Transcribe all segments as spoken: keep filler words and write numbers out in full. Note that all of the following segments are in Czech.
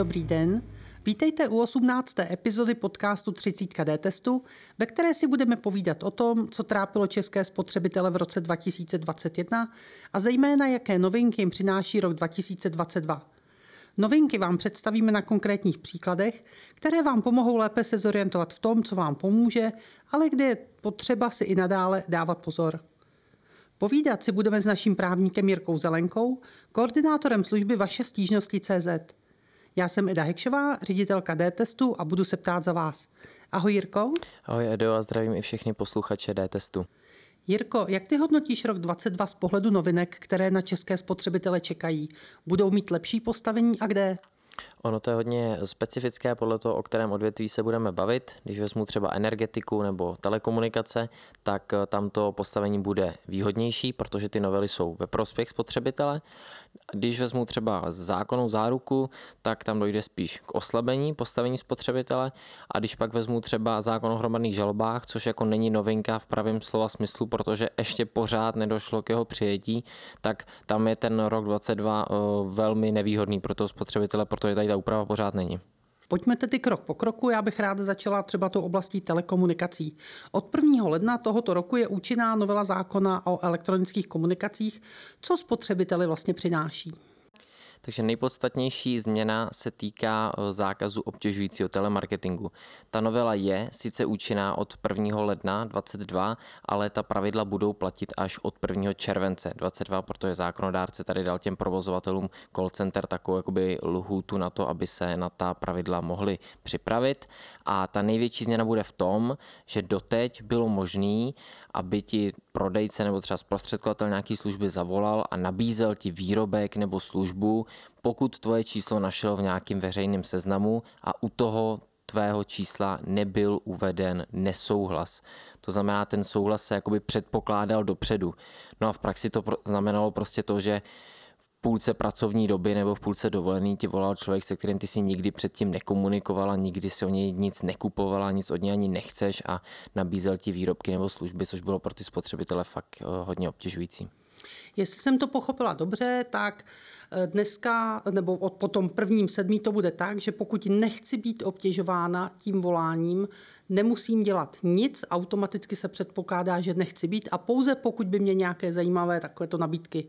Dobrý den, vítejte u osmnácté epizody podcastu třicítka D-testu, ve které si budeme povídat o tom, co trápilo české spotřebitele v roce dva tisíce dvacet jedna a zejména jaké novinky jim přináší rok dva tisíce dvacet dva. Novinky vám představíme na konkrétních příkladech, které vám pomohou lépe se zorientovat v tom, co vám pomůže, ale kde je potřeba si i nadále dávat pozor. Povídat si budeme s naším právníkem Jirkou Zelenkou, koordinátorem služby Vaše stížnosti tečka cé zet. Já jsem Eda Hekšová, ředitelka D-testu a budu se ptát za vás. Ahoj Jirko. Ahoj Edo a zdravím i všechny posluchače D-testu. Jirko, jak ty hodnotíš rok dvacet dva z pohledu novinek, které na české spotřebitele čekají? Budou mít lepší postavení a kde? Ono to je hodně specifické podle toho, o kterém odvětví se budeme bavit. Když vezmu třeba energetiku nebo telekomunikace, tak tam to postavení bude výhodnější, protože ty novely jsou ve prospěch spotřebitele. Když vezmu třeba zákonnou záruku, tak tam dojde spíš k oslabení postavení spotřebitele. A když pak vezmu třeba zákon o hromadných žalobách, což jako není novinka v pravém slova smyslu, protože ještě pořád nedošlo k jeho přijetí, tak tam je ten rok dvacet dva velmi nevýhodný pro toho spotřebitele, protože tady ta úprava pořád není. Pojďme tedy krok po kroku, já bych ráda začala třeba tou oblastí telekomunikací. Od prvního ledna tohoto roku je účinná novela zákona o elektronických komunikacích, co spotřebiteli vlastně přináší. Takže nejpodstatnější změna se týká zákazu obtěžujícího telemarketingu. Ta novela je sice účinná od prvního ledna dvacet dva, ale ta pravidla budou platit až od prvního července dvacet dva, protože zákonodárce tady dal těm provozovatelům call center takovou jakoby lhůtu na to, aby se na ta pravidla mohli připravit. A ta největší změna bude v tom, že doteď bylo možné, aby ti prodejce nebo třeba zprostředkovatel nějaký služby zavolal a nabízel ti výrobek nebo službu, pokud tvoje číslo našel v nějakém veřejném seznamu a u toho tvého čísla nebyl uveden nesouhlas. To znamená, ten souhlas se jakoby předpokládal dopředu. No a v praxi to znamenalo prostě to, že v půlce pracovní doby nebo v půlce dovolený ti volal člověk, se kterým ty si nikdy předtím nekomunikovala, nikdy si o něj nic nekupovala, nic od něj ani nechceš a nabízel ti výrobky nebo služby, což bylo pro ty spotřebitele fakt hodně obtěžující. Jestli jsem to pochopila dobře, tak dneska nebo od potom prvním sedmí to bude tak, že pokud nechci být obtěžována tím voláním, nemusím dělat nic, automaticky se předpokládá, že nechci být a pouze pokud by mě nějaké zajímavé takovéto nabídky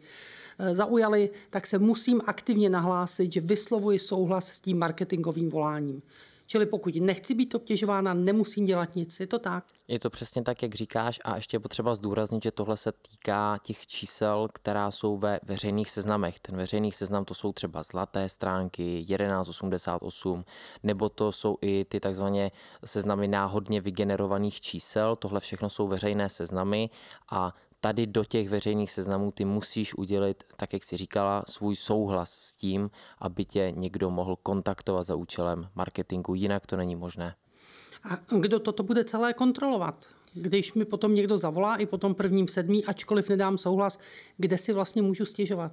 zaujaly, tak se musím aktivně nahlásit, že vyslovuji souhlas s tím marketingovým voláním. Čili pokud nechci být obtěžována, nemusím dělat nic, je to tak? Je to přesně tak, jak říkáš a ještě je potřeba zdůraznit, že tohle se týká těch čísel, která jsou ve veřejných seznamech. Ten veřejný seznam to jsou třeba Zlaté stránky, tisíc sto osmdesát osm, nebo to jsou i ty takzvané seznamy náhodně vygenerovaných čísel. Tohle všechno jsou veřejné seznamy a tady do těch veřejných seznamů ty musíš udělit, tak jak jsi říkala, svůj souhlas s tím, aby tě někdo mohl kontaktovat za účelem marketingu, jinak to není možné. A kdo toto bude celé kontrolovat? Když mi potom někdo zavolá i potom prvním sedmí, ačkoliv nedám souhlas, kde si vlastně můžu stěžovat?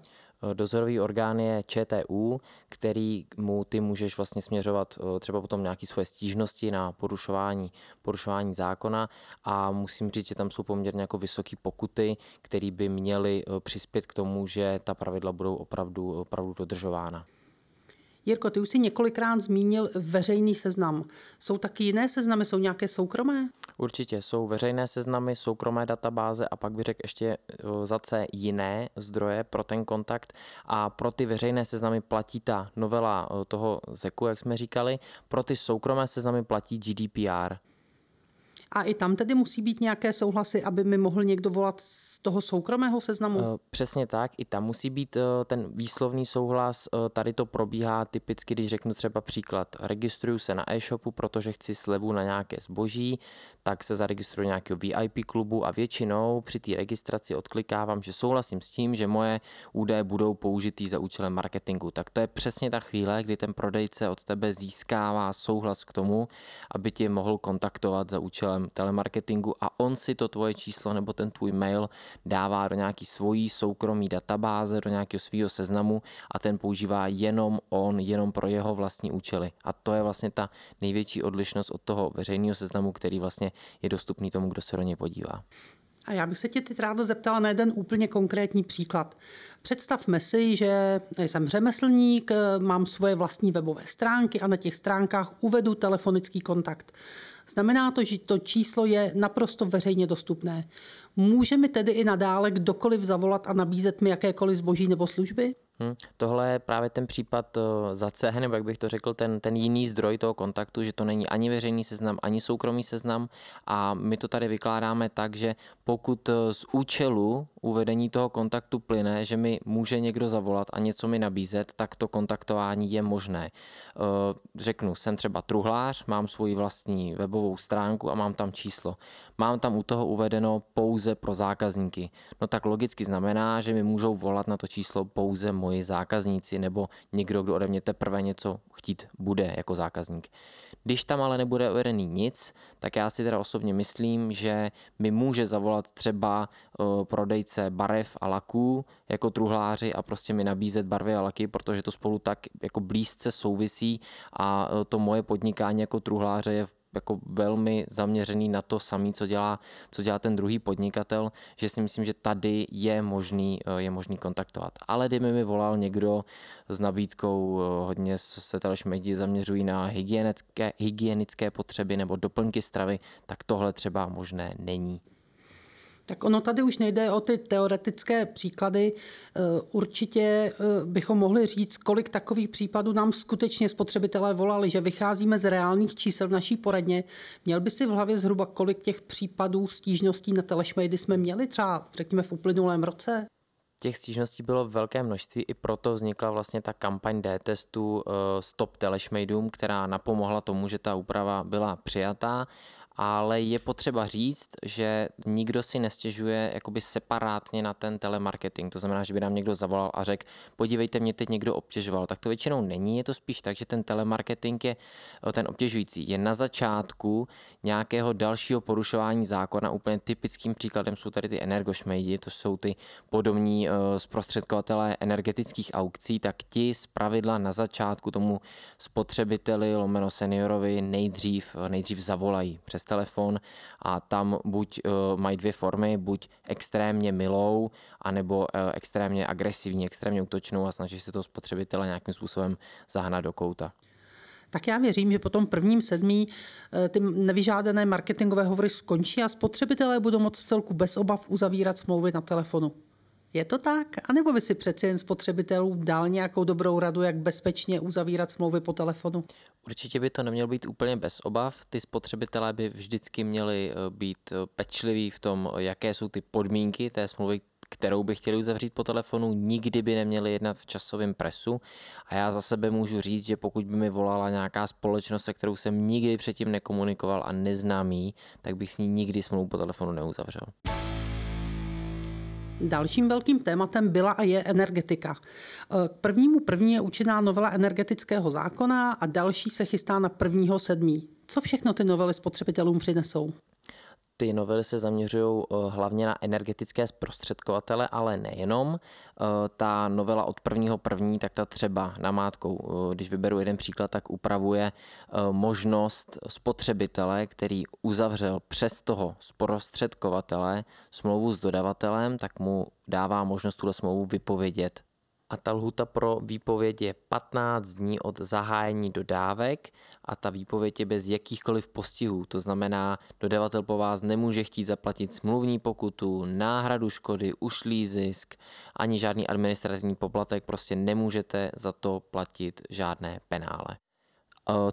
Dozorový orgán je ČTU, který mu ty můžeš vlastně směřovat třeba potom nějaké svoje stížnosti na porušování, porušování zákona a musím říct, že tam jsou poměrně jako vysoké pokuty, které by měly přispět k tomu, že ta pravidla budou opravdu, opravdu dodržována. Jirko, ty už si několikrát zmínil veřejný seznam. Jsou taky jiné seznamy, jsou nějaké soukromé? Určitě, jsou veřejné seznamy, soukromé databáze a pak bych řekl ještě zase jiné zdroje pro ten kontakt a pro ty veřejné seznamy platí ta novela toho zeku, jak jsme říkali, pro ty soukromé seznamy platí G D P R. A i tam tedy musí být nějaké souhlasy, aby mi mohl někdo volat z toho soukromého seznamu? Přesně tak, i tam musí být ten výslovný souhlas. Tady to probíhá typicky, když řeknu třeba příklad, registruju se na e-shopu, protože chci slevu na nějaké zboží, tak se zaregistruji nějakého V I P klubu a většinou při té registraci odklikávám, že souhlasím s tím, že moje údaje budou použitý za účelem marketingu. Tak to je přesně ta chvíle, kdy ten prodejce od tebe získává souhlas k tomu, aby tě mohl kontaktovat za účelem telemarketingu a on si to tvoje číslo nebo ten tvůj mail dává do nějaký svojí soukromý databáze, do nějakého svého seznamu a ten používá jenom on, jenom pro jeho vlastní účely. A to je vlastně ta největší odlišnost od toho veřejného seznamu, který vlastně je dostupný tomu, kdo se do něj podívá. A já bych se tě teď ráda zeptala na jeden úplně konkrétní příklad. Představme si, že jsem řemeslník, mám svoje vlastní webové stránky a na těch stránkách uvedu telefonický kontakt. Znamená to, že to číslo je naprosto veřejně dostupné. Může mi tedy i nadále kdokoliv zavolat a nabízet mi jakékoliv zboží nebo služby? Hmm, tohle je právě ten případ za C, nebo jak bych to řekl, ten, ten jiný zdroj toho kontaktu, že to není ani veřejný seznam, ani soukromý seznam, a my to tady vykládáme tak, že pokud z účelu uvedení toho kontaktu plyne, že mi může někdo zavolat a něco mi nabízet, tak to kontaktování je možné. Řeknu, jsem třeba truhlář, mám svoji vlastní webovou stránku a mám tam číslo. Mám tam u toho uvedeno pouze pro zákazníky. No tak logicky znamená, že mi můžou volat na to číslo pouze moji zákazníci nebo někdo, kdo ode mě teprve něco chtít bude jako zákazník. Když tam ale nebude uvedený nic, tak já si teda osobně myslím, že mi může zavolat třeba prodejce barev a laků jako truhláři a prostě mi nabízet barvy a laky, protože to spolu tak jako blízce souvisí a to moje podnikání jako truhláře je jako velmi zaměřený na to samé, co dělá, co dělá ten druhý podnikatel, že si myslím, že tady je možný, je možný kontaktovat. Ale kdyby mi volal někdo s nabídkou, hodně se tady šmejdi zaměřují na hygienické, hygienické potřeby nebo doplňky stravy, tak tohle třeba možné není. Tak ono tady už nejde o ty teoretické příklady. Určitě bychom mohli říct, kolik takových případů nám skutečně spotřebitelé volali, že vycházíme z reálných čísel v naší poradně. Měl by si v hlavě zhruba, kolik těch případů stížností na telešmejdy jsme měli třeba, řekněme, v uplynulém roce? Těch stížností bylo velké množství, i proto vznikla vlastně ta kampaň D-testu Stop telešmejdům, která napomohla tomu, že ta úprava byla přijatá. Ale je potřeba říct, že nikdo si nestěžuje jakoby separátně na ten telemarketing. To znamená, že by nám někdo zavolal a řekl, podívejte, mě teď někdo obtěžoval. Tak to většinou není, je to spíš tak, že ten telemarketing je ten obtěžující. Je na začátku nějakého dalšího porušování zákona. Úplně typickým příkladem jsou tady ty energošmejdi, to jsou ty podobní zprostředkovatelé energetických aukcí, tak ti zpravidla na začátku tomu spotřebiteli, lomeno seniorovi, nejdřív, nejdřív zavolají přes telefon a tam buď uh, mají dvě formy, buď extrémně milou, anebo uh, extrémně agresivní, extrémně útočnou a snaží se toho spotřebitele nějakým způsobem zahnat do kouta. Tak já věřím, že po tom prvním sedmí ty nevyžádané marketingové hovory skončí a spotřebitelé budou moct v celku bez obav uzavírat smlouvy na telefonu. Je to tak? A nebo by si přeci jen spotřebitelům dal nějakou dobrou radu, jak bezpečně uzavírat smlouvy po telefonu? Určitě by to nemělo být úplně bez obav. Ty spotřebitelé by vždycky měli být pečliví v tom, jaké jsou ty podmínky té smlouvy, kterou by chtěli uzavřít po telefonu, nikdy by neměli jednat v časovém presu. A já za sebe můžu říct, že pokud by mi volala nějaká společnost, se kterou jsem nikdy předtím nekomunikoval a neznám jí, tak bych s ní nikdy smlouvu po telefonu neuzavřel. Dalším velkým tématem byla a je energetika. K prvnímu první je účinná novela energetického zákona a další se chystá na prvního sedmí. Co všechno ty novely spotřebitelům přinesou? Ty novely se zaměřují hlavně na energetické zprostředkovatele, ale nejenom. Ta novela od prvního první, tak ta třeba namátkou, když vyberu jeden příklad, tak upravuje možnost spotřebitele, který uzavřel přes toho zprostředkovatele smlouvu s dodavatelem, tak mu dává možnost tuhle smlouvu vypovědět. A ta lhůta pro výpověď je patnáct dní od zahájení dodávek a ta výpověď je bez jakýchkoliv postihů. To znamená, dodavatel po vás nemůže chtít zaplatit smluvní pokutu, náhradu škody, ušlý zisk, ani žádný administrativní poplatek, prostě nemůžete za to platit žádné penále.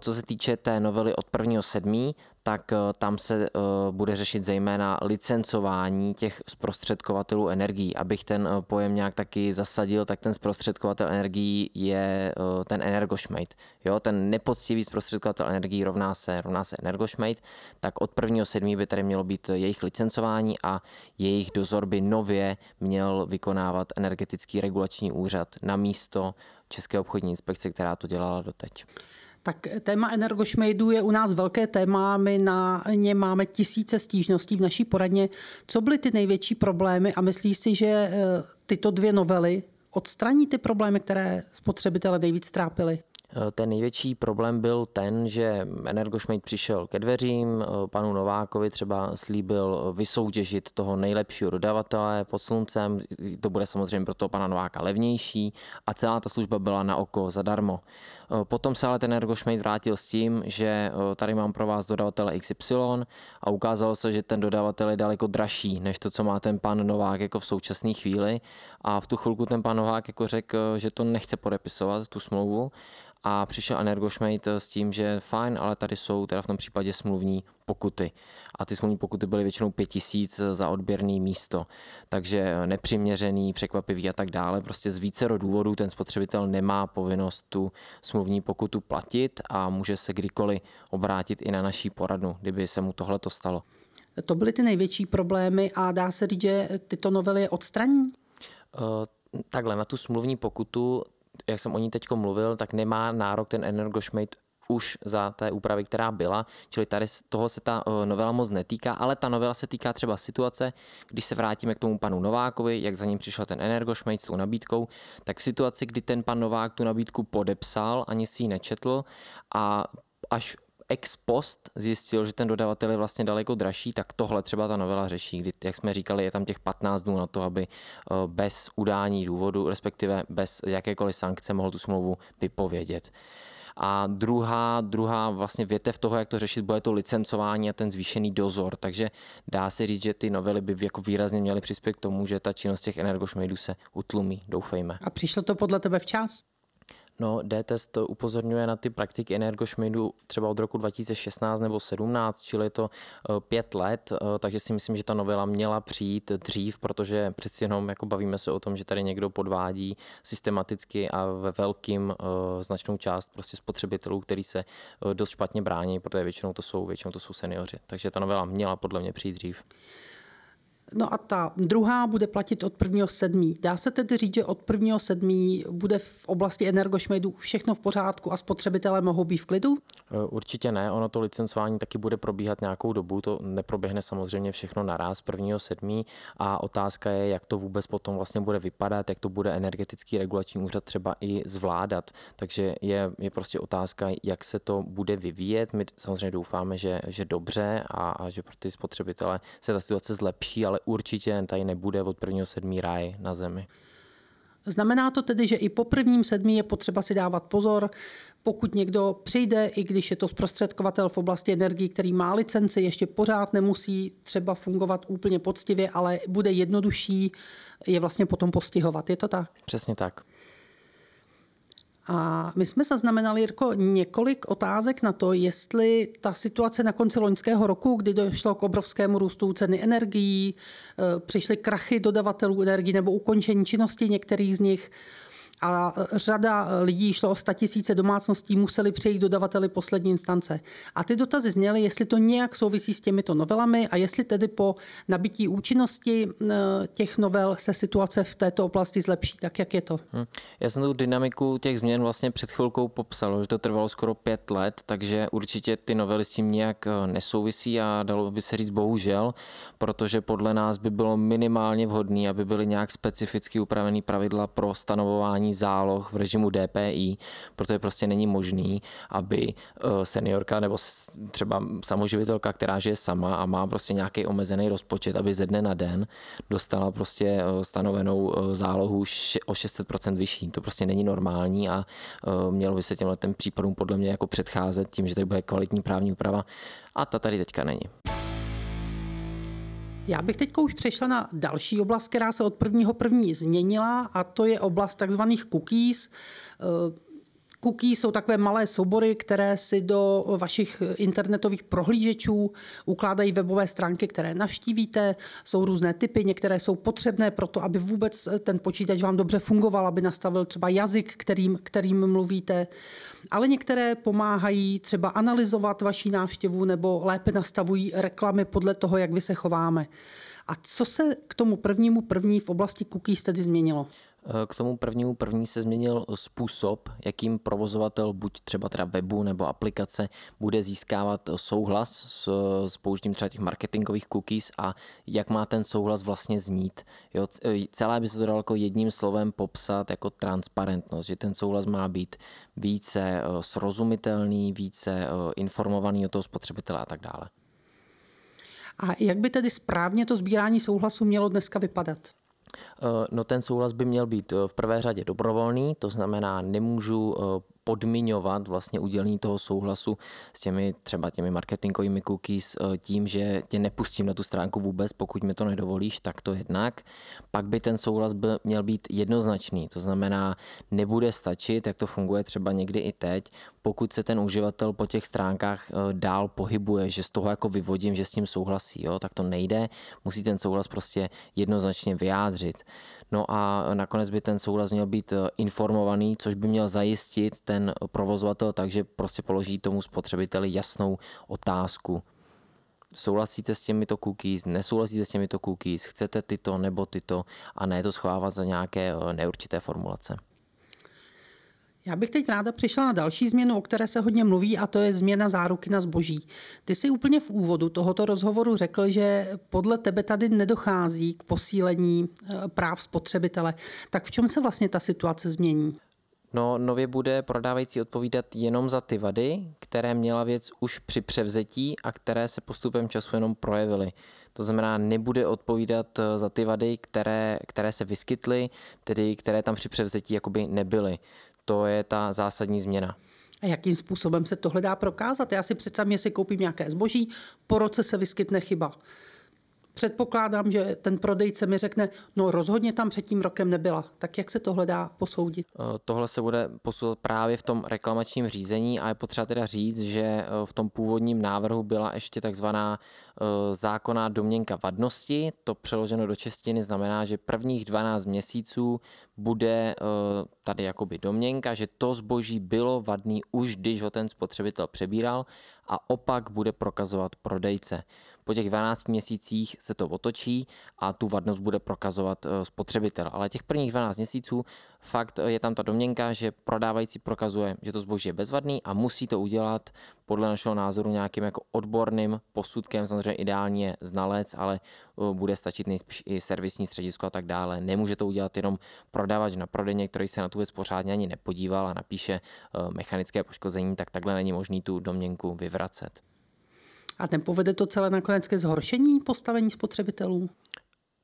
Co se týče té novely od prvního sedmého, tak tam se bude řešit zejména licencování těch zprostředkovatelů energií. Abych ten pojem nějak taky zasadil, tak ten zprostředkovatel energií je ten energošmejd. Jo, ten nepoctivý zprostředkovatel energií rovná se, rovná se energošmejd. Tak od prvního sedmého by tady mělo být jejich licencování a jejich dozor by nově měl vykonávat energetický regulační úřad na místo České obchodní inspekce, která to dělala doteď. Tak téma energošmejdů je u nás velké téma, my na ně máme tisíce stížností v naší poradně. Co byly ty největší problémy a myslíš si, že tyto dvě novely odstraní ty problémy, které spotřebitele nejvíc trápily? ten největší problém byl ten, že Energošmejd přišel ke dveřím, panu Novákovi třeba slíbil vysoutěžit toho nejlepšího dodavatele pod sluncem, to bude samozřejmě pro toho pana Nováka levnější a celá ta služba byla na oko zadarmo. Potom se ale ten Energošmejd vrátil s tím, že tady mám pro vás dodavatele iks ypsilon a ukázalo se, že ten dodavatel je daleko dražší než to, co má ten pan Novák jako v současné chvíli, a v tu chvilku ten pan Novák jako řekl, že to nechce podepisovat, tu smlouvu, a přišel Energošmejd s tím, že fajn, ale tady jsou teda v tom případě smluvní pokuty. A ty smluvní pokuty byly většinou pět tisíc za odběrné místo. Takže nepřiměřený, překvapivý a tak dále. Prostě z vícero důvodů ten spotřebitel nemá povinnost tu smluvní pokutu platit a může se kdykoliv obrátit i na naší poradnu, kdyby se mu tohle to stalo. To byly ty největší problémy a dá se říct, že tyto novely odstraní? Uh, takhle, na tu smluvní pokutu, jak jsem o ní teď mluvil, tak nemá nárok ten Energošmejd už za té úpravy, která byla, čili tady toho se ta novela moc netýká, ale ta novela se týká třeba situace, když se vrátíme k tomu panu Novákovi, jak za ním přišel ten Energošmejd s tou nabídkou, tak v situaci, kdy ten pan Novák tu nabídku podepsal, ani si ji nečetl a až ex post zjistil, že ten dodavatel je vlastně daleko dražší, tak tohle třeba ta novela řeší, kdy, jak jsme říkali, je tam těch patnáct dnů na to, aby bez udání důvodu, respektive bez jakékoliv sankce mohl tu smlouvu vypovědět. A druhá, druhá vlastně větev toho, jak to řešit, bude to licencování a ten zvýšený dozor. Takže dá se říct, že ty novely by jako výrazně měly přispět k tomu, že ta činnost těch energošmejdů se utlumí, doufejme. A přišlo to podle tebe včas? No, D-test upozorňuje na ty praktiky energošmejdů třeba od roku dva tisíce šestnáct nebo dva tisíce sedmnáct, čili je to pět let, takže si myslím, že ta novela měla přijít dřív, protože přeci jenom jako bavíme se o tom, že tady někdo podvádí systematicky a ve velkým značnou část prostě spotřebitelů, který se dost špatně brání, protože většinou to jsou, většinou to jsou seniori, takže ta novela měla podle mě přijít dřív. No a ta druhá bude platit od prvního sedmého Dá se tedy říct, že od prvního sedmého bude v oblasti energošmejdů všechno v pořádku a spotřebitelé mohou být v klidu? Určitě ne, ono to licencování taky bude probíhat nějakou dobu, to neproběhne samozřejmě všechno naraz prvního sedmého a otázka je, jak to vůbec potom vlastně bude vypadat, jak to bude energetický regulační úřad třeba i zvládat. Takže je, je prostě otázka, jak se to bude vyvíjet. My samozřejmě doufáme, že, že dobře a, a že pro ty spotřebitele se ta situace zlepší, ale ale určitě tady nebude od prvního sedmého ráj na zemi. Znamená to tedy, že i po prvním sedmém je potřeba si dávat pozor, pokud někdo přijde, i když je to zprostředkovatel v oblasti energií, který má licenci, ještě pořád nemusí třeba fungovat úplně poctivě, ale bude jednodušší je vlastně potom postihovat. Je to tak? Přesně tak. A my jsme zaznamenali, Jirko, několik otázek na to, jestli ta situace na konci loňského roku, kdy došlo k obrovskému růstu ceny energií, přišly krachy dodavatelů energií nebo ukončení činnosti některých z nich a řada lidí, šlo o statisíce domácností, museli přejít dodavateli poslední instance. A ty dotazy zněly, jestli to nějak souvisí s těmito novelami a jestli tedy po nabití účinnosti těch novel se situace v této oblasti zlepší. Tak jak je to? Já jsem tu dynamiku těch změn vlastně před chvilkou popsal, že to trvalo skoro pět let, takže určitě ty novely s tím nějak nesouvisí a dalo by se říct bohužel, protože podle nás by bylo minimálně vhodné, aby byly nějak specificky upravené pravidla pro stanovování záloh v režimu D P I, protože prostě není možný, aby seniorka nebo třeba samoživitelka, která žije sama a má prostě nějaký omezený rozpočet, aby ze dne na den dostala prostě stanovenou zálohu o šest set procent vyšší. To prostě není normální a mělo by se těmhle případům podle mě jako předcházet tím, že tady bude kvalitní právní úprava a ta tady teďka není. Já bych teď už přešla na další oblast, která se od prvního první změnila, a to je oblast takzvaných cookies. Cookies jsou takové malé soubory, které si do vašich internetových prohlížečů ukládají webové stránky, které navštívíte. Jsou různé typy, některé jsou potřebné pro to, aby vůbec ten počítač vám dobře fungoval, aby nastavil třeba jazyk, kterým, kterým mluvíte. Ale některé pomáhají třeba analyzovat vaši návštěvu nebo lépe nastavují reklamy podle toho, jak vy se chováme. A co se k tomu prvnímu první v oblasti cookies tedy změnilo? K tomu prvnímu první se změnil způsob, jakým provozovatel buď třeba teda webu nebo aplikace bude získávat souhlas s, s použitím třeba těch marketingových cookies a jak má ten souhlas vlastně znít. Jo, celé by se to dalo jako jedním slovem popsat jako transparentnost, že ten souhlas má být více srozumitelný, více informovaný o toho spotřebitele a tak dále. A jak by tedy správně to sbírání souhlasu mělo dneska vypadat? No ten souhlas by měl být v prvé řadě dobrovolný, to znamená nemůžu podmiňovat vlastně udělení toho souhlasu s těmi třeba těmi marketingovými cookies tím, že tě nepustím na tu stránku vůbec, pokud mi to nedovolíš, tak to jednak. Pak by ten souhlas by měl být jednoznačný, to znamená nebude stačit, jak to funguje třeba někdy i teď, pokud se ten uživatel po těch stránkách dál pohybuje, že z toho jako vyvodím, že s tím souhlasí, jo, tak to nejde, musí ten souhlas prostě jednoznačně vyjádřit. No a nakonec by ten souhlas měl být informovaný, což by měl zajistit ten provozovatel, takže prostě položí tomu spotřebiteli jasnou otázku. Souhlasíte s těmito cookies, nesouhlasíte s těmito cookies, chcete tyto nebo tyto a ne to schovávat za nějaké neurčité formulace. Já bych teď ráda přišla na další změnu, o které se hodně mluví, a to je změna záruky na zboží. Ty jsi úplně v úvodu tohoto rozhovoru řekl, že podle tebe tady nedochází k posílení práv spotřebitele. Tak v čem se vlastně ta situace změní? No, nově bude prodávající odpovídat jenom za ty vady, které měla věc už při převzetí a které se postupem času jenom projevily. To znamená, nebude odpovídat za ty vady, které, které se vyskytly, tedy které tam při převzetí jakoby nebyly. To je ta zásadní změna. A jakým způsobem se tohle dá prokázat? Já si představím, jestli koupím nějaké zboží, po roce se vyskytne chyba. Předpokládám, že ten prodejce mi řekne, no rozhodně tam před tím rokem nebyla. Tak jak se tohle dá posoudit? Tohle se bude posuzovat právě v tom reklamačním řízení a je potřeba teda říct, že v tom původním návrhu byla ještě takzvaná zákonná domněnka vadnosti. To přeloženo do češtiny znamená, že prvních dvanáct měsíců bude tady jakoby domněnka, že to zboží bylo vadný už, když ho ten spotřebitel přebíral a opak bude prokazovat prodejce. Po těch dvanácti měsících se to otočí a tu vadnost bude prokazovat spotřebitel. Ale těch prvních dvanáct měsíců fakt je tam ta domněnka, že prodávající prokazuje, že to zboží je bezvadný a musí to udělat podle našeho názoru nějakým jako odborným posudkem. Samozřejmě ideálně je znalec, ale bude stačit nejspíš i servisní středisko a tak dále. Nemůže to udělat jenom prodavač na prodejně, který se na tu věc pořádně ani nepodíval a napíše mechanické poškození, tak takhle není možný tu domněnku vyvracet. A ten povede to celé nakonec ke zhoršení postavení spotřebitelů?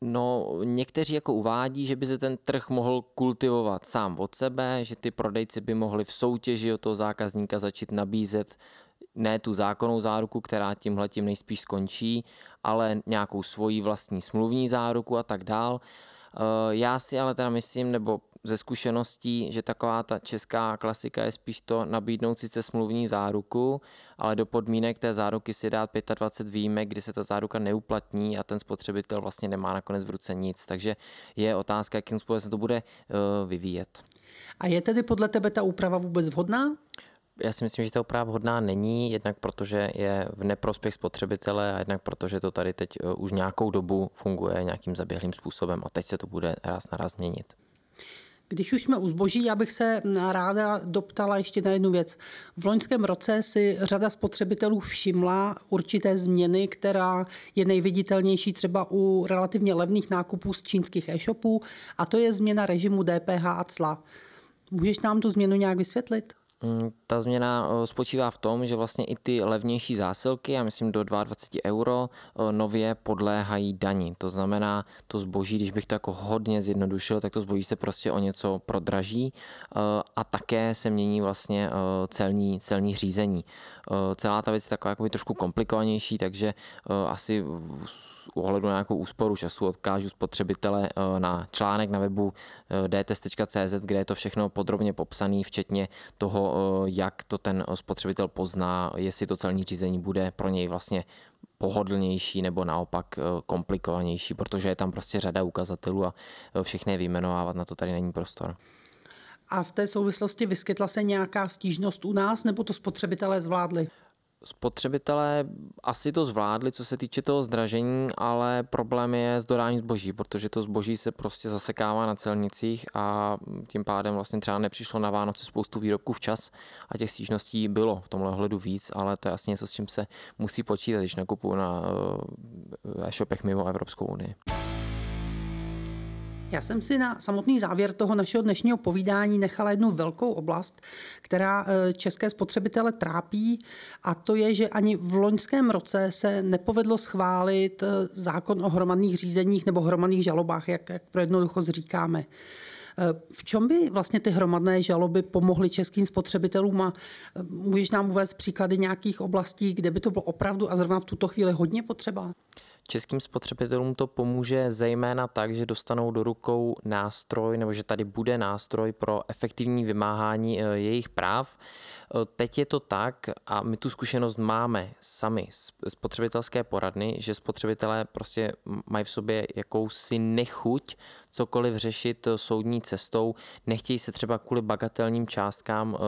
No, někteří jako uvádí, že by se ten trh mohl kultivovat sám od sebe, že ty prodejci by mohli v soutěži od toho zákazníka začít nabízet ne tu zákonnou záruku, která tímhletím nejspíš skončí, ale nějakou svoji vlastní smluvní záruku a tak dál. Já si ale teda myslím, nebo ze zkušeností, že taková ta česká klasika je spíš to nabídnout sice smluvní záruku, ale do podmínek té záruky si dát dvacet pět výjimek, kdy se ta záruka neuplatní a ten spotřebitel vlastně nemá nakonec v ruce nic. Takže je otázka, jakým způsobem se to bude vyvíjet. A je tedy podle tebe ta úprava vůbec vhodná? Já si myslím, že ta úprava vhodná není, jednak protože je v neprospěch spotřebitele a jednak protože to tady teď už nějakou dobu funguje nějakým zaběhlým způsobem a teď se to bude ráz na ráz měnit. Když už jsme u zboží, já bych se ráda doptala ještě na jednu věc. V loňském roce si řada spotřebitelů všimla určité změny, která je nejviditelnější třeba u relativně levných nákupů z čínských e-shopů, a to je změna režimu D P H a cla. Můžeš nám tu změnu nějak vysvětlit? Ta změna spočívá v tom, že vlastně i ty levnější zásilky, já myslím do dvacet dva euro, nově podléhají dani. To znamená, to zboží, když bych to jako hodně zjednodušil, tak to zboží se prostě o něco prodraží a také se mění vlastně celní, celní řízení. Celá ta věc je taková jakoby trošku komplikovanější, takže asi z ohledu na nějakou úsporu času odkážu spotřebitele na článek na webu d test tečka cé zet, kde je to všechno podrobně popsané, včetně toho, jak to ten spotřebitel pozná, jestli to celní řízení bude pro něj vlastně pohodlnější nebo naopak komplikovanější, protože je tam prostě řada ukazatelů a všechny je vyjmenovávat, na to tady není prostor. A v té souvislosti vyskytla se nějaká stížnost u nás, nebo to spotřebitelé zvládli? Spotřebitelé asi to zvládli, co se týče toho zdražení, ale problém je s dodáním zboží, protože to zboží se prostě zasekává na celnicích a tím pádem vlastně třeba nepřišlo na Vánoce spoustu výrobků včas a těch stížností bylo v tomhle ohledu víc, ale to je asi něco, s čím se musí počítat, když nakupují na e-shopech mimo Evropskou unii. Já jsem si na samotný závěr toho našeho dnešního povídání nechala jednu velkou oblast, která české spotřebitele trápí, a to je, že ani v loňském roce se nepovedlo schválit zákon o hromadných řízeních nebo hromadných žalobách, jak, jak pro jednoduchost říkáme. V čem by vlastně ty hromadné žaloby pomohly českým spotřebitelům a můžeš nám uvést příklady nějakých oblastí, kde by to bylo opravdu a zrovna v tuto chvíli hodně potřeba? Českým spotřebitelům to pomůže zejména tak, že dostanou do rukou nástroj, nebo že tady bude nástroj pro efektivní vymáhání jejich práv. Teď je to tak, a my tu zkušenost máme sami z spotřebitelské poradny, že spotřebitelé prostě mají v sobě jakousi nechuť cokoliv řešit soudní cestou, nechtějí se třeba kvůli bagatelním částkám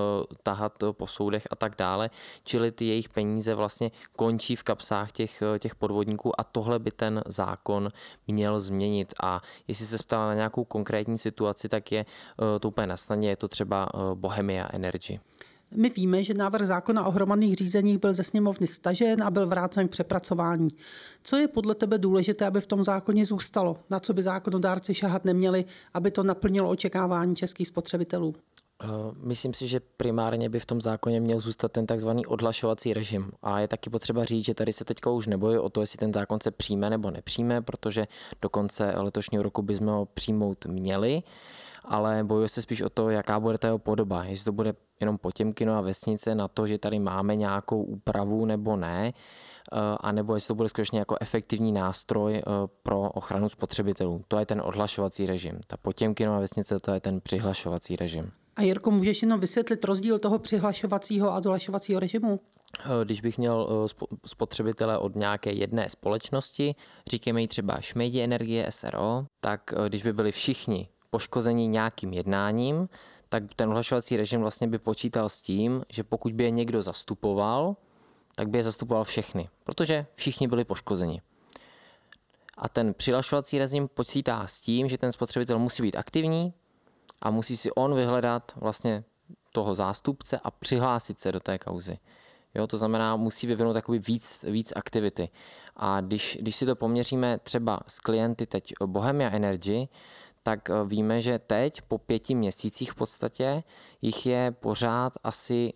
tahat po soudech a tak dále, čili ty jejich peníze vlastně končí v kapsách těch, těch podvodníků, a tohle by ten zákon měl změnit. A jestli se ptala na nějakou konkrétní situaci, tak je to úplně nasnadně, je to třeba Bohemia Energy. My víme, že návrh zákona o hromadných řízeních byl ze sněmovny stažen a byl vrácen k přepracování. Co je podle tebe důležité, aby v tom zákoně zůstalo? Na co by zákonodárci šahat neměli, aby to naplnilo očekávání českých spotřebitelů? Myslím si, že primárně by v tom zákoně měl zůstat ten takzvaný odhlašovací režim. A je taky potřeba říct, že tady se teďka už nebojuje o to, jestli ten zákon se přijme nebo nepřijme, protože do konce letošního roku bychom ho přijmout měli, ale bojuje se spíš o to, jaká bude ta jeho podoba. Jestli to bude jenom Potěmkino a vesnice na to, že tady máme nějakou úpravu nebo ne, anebo jestli to bude skutečně jako efektivní nástroj pro ochranu spotřebitelů. To je ten odhlašovací režim. Ta Potěmkino a vesnice, to je ten přihlašovací režim. A Jirko, můžeš jenom vysvětlit rozdíl toho přihlašovacího a odhlašovacího režimu? Když bych měl spotřebitele od nějaké jedné společnosti, říkáme jí třeba Šmejdi Energie s r o, tak když by byli všichni poškození nějakým jednáním, tak ten ohlašovací režim vlastně by počítal s tím, že pokud by je někdo zastupoval, tak by je zastupoval všechny, protože všichni byli poškozeni. A ten přihlašovací režim počítá s tím, že ten spotřebitel musí být aktivní a musí si on vyhledat vlastně toho zástupce a přihlásit se do té kauzy. Jo, to znamená, musí vyvinout takový víc, víc aktivity. A když, když si to poměříme třeba s klienty teď Bohemia Energy, tak víme, že teď po pěti měsících v podstatě jich je pořád asi,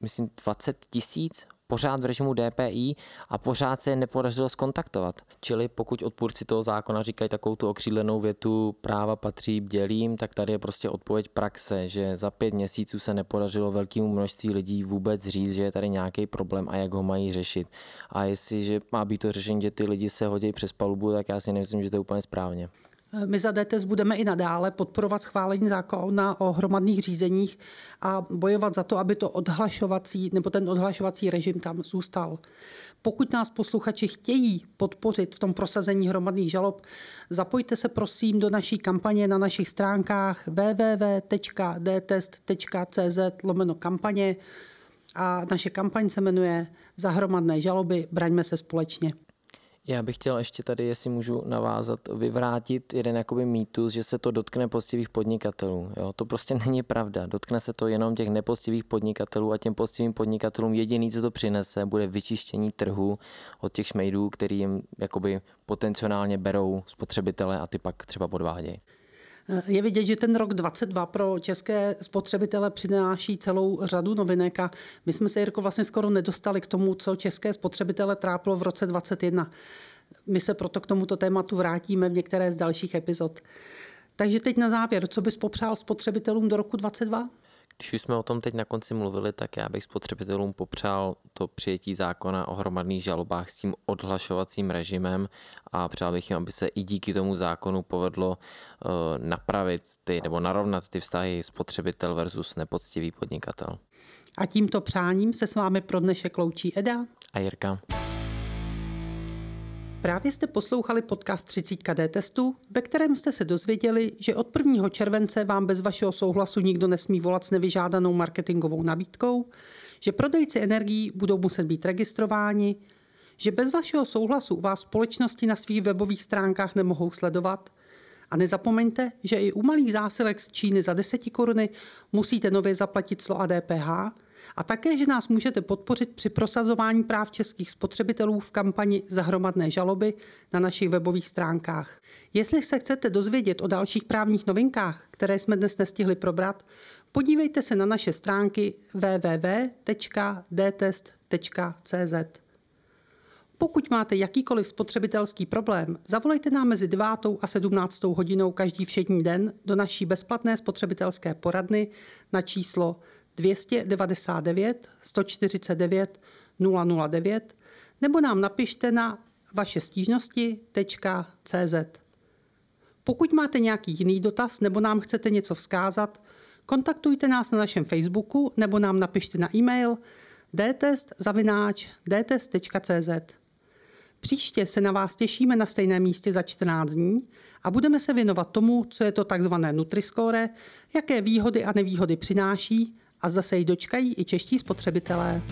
myslím, dvacet tisíc, pořád v režimu d p í a pořád se je nepodařilo zkontaktovat. Čili pokud odpůrci toho zákona říkají takovou tu okřídlenou větu práva patří bdělým, tak tady je prostě odpověď praxe, že za pět měsíců se nepodařilo velkému množství lidí vůbec říct, že je tady nějaký problém a jak ho mají řešit. A jestliže má být to řešení, že ty lidi se hodí přes palubu, tak já si nemyslím, že to je úplně správně. My za D test budeme i nadále podporovat schválení zákona o hromadných řízeních a bojovat za to, aby to odhlašovací, nebo ten odhlašovací režim tam zůstal. Pokud nás posluchači chtějí podpořit v tom prosazení hromadných žalob, zapojte se prosím do naší kampaně na našich stránkách w w w tečka d test tečka c z lomeno kampaně a naše kampaň se jmenuje Za hromadné žaloby, braňme se společně. Já bych chtěl ještě tady, jestli můžu navázat, vyvrátit jeden jakoby mýtus, že se to dotkne poctivých podnikatelů. Jo, to prostě není pravda. Dotkne se to jenom těch nepoctivých podnikatelů a těm poctivým podnikatelům jediný, co to přinese, bude vyčištění trhu od těch šmejdů, který jim jakoby potenciálně berou spotřebitele a ty pak třeba podvádějí. Je vidět, že ten rok dvacet dva pro české spotřebitele přináší celou řadu novinek a my jsme se, Jirko, vlastně skoro nedostali k tomu, co české spotřebitele trápilo v roce dvacet jedna. My se proto k tomuto tématu vrátíme v některé z dalších epizod. Takže teď na závěr, co bys popřál spotřebitelům do roku dvacet dva? Když už jsme o tom teď na konci mluvili, tak já bych spotřebitelům popřál to přijetí zákona o hromadných žalobách s tím odhlašovacím režimem a přál bych jim, aby se i díky tomu zákonu povedlo napravit ty, nebo narovnat ty vztahy spotřebitel versus nepoctivý podnikatel. A tímto přáním se s vámi pro dnešek loučí Eda a Jirka. Právě jste poslouchali podcast třicítka D-testu, ve kterém jste se dozvěděli, že od prvního července vám bez vašeho souhlasu nikdo nesmí volat s nevyžádanou marketingovou nabídkou, že prodejci energií budou muset být registrováni, že bez vašeho souhlasu vás společnosti na svých webových stránkách nemohou sledovat a nezapomeňte, že i u malých zásilek z Číny za deset koruny musíte nově zaplatit clo a D P H, a také, že nás můžete podpořit při prosazování práv českých spotřebitelů v kampani za hromadné žaloby na našich webových stránkách. Jestli se chcete dozvědět o dalších právních novinkách, které jsme dnes nestihli probrat, podívejte se na naše stránky w w w tečka d test tečka c z. Pokud máte jakýkoliv spotřebitelský problém, zavolejte nám mezi devátou a sedmnáctou hodinou každý všední den do naší bezplatné spotřebitelské poradny na číslo dvě stě devadesát devět sto čtyřicet devět nula nula devět nebo nám napište na vaše stížnosti tečka c z. Pokud máte nějaký jiný dotaz nebo nám chcete něco vzkázat, kontaktujte nás na našem Facebooku nebo nám napište na e-mail d test zavináč d test tečka c z. Příště se na vás těšíme na stejném místě za čtrnáct dní a budeme se věnovat tomu, co je to tzv. NutriScore, jaké výhody a nevýhody přináší a zase ji dočkají i čeští spotřebitelé.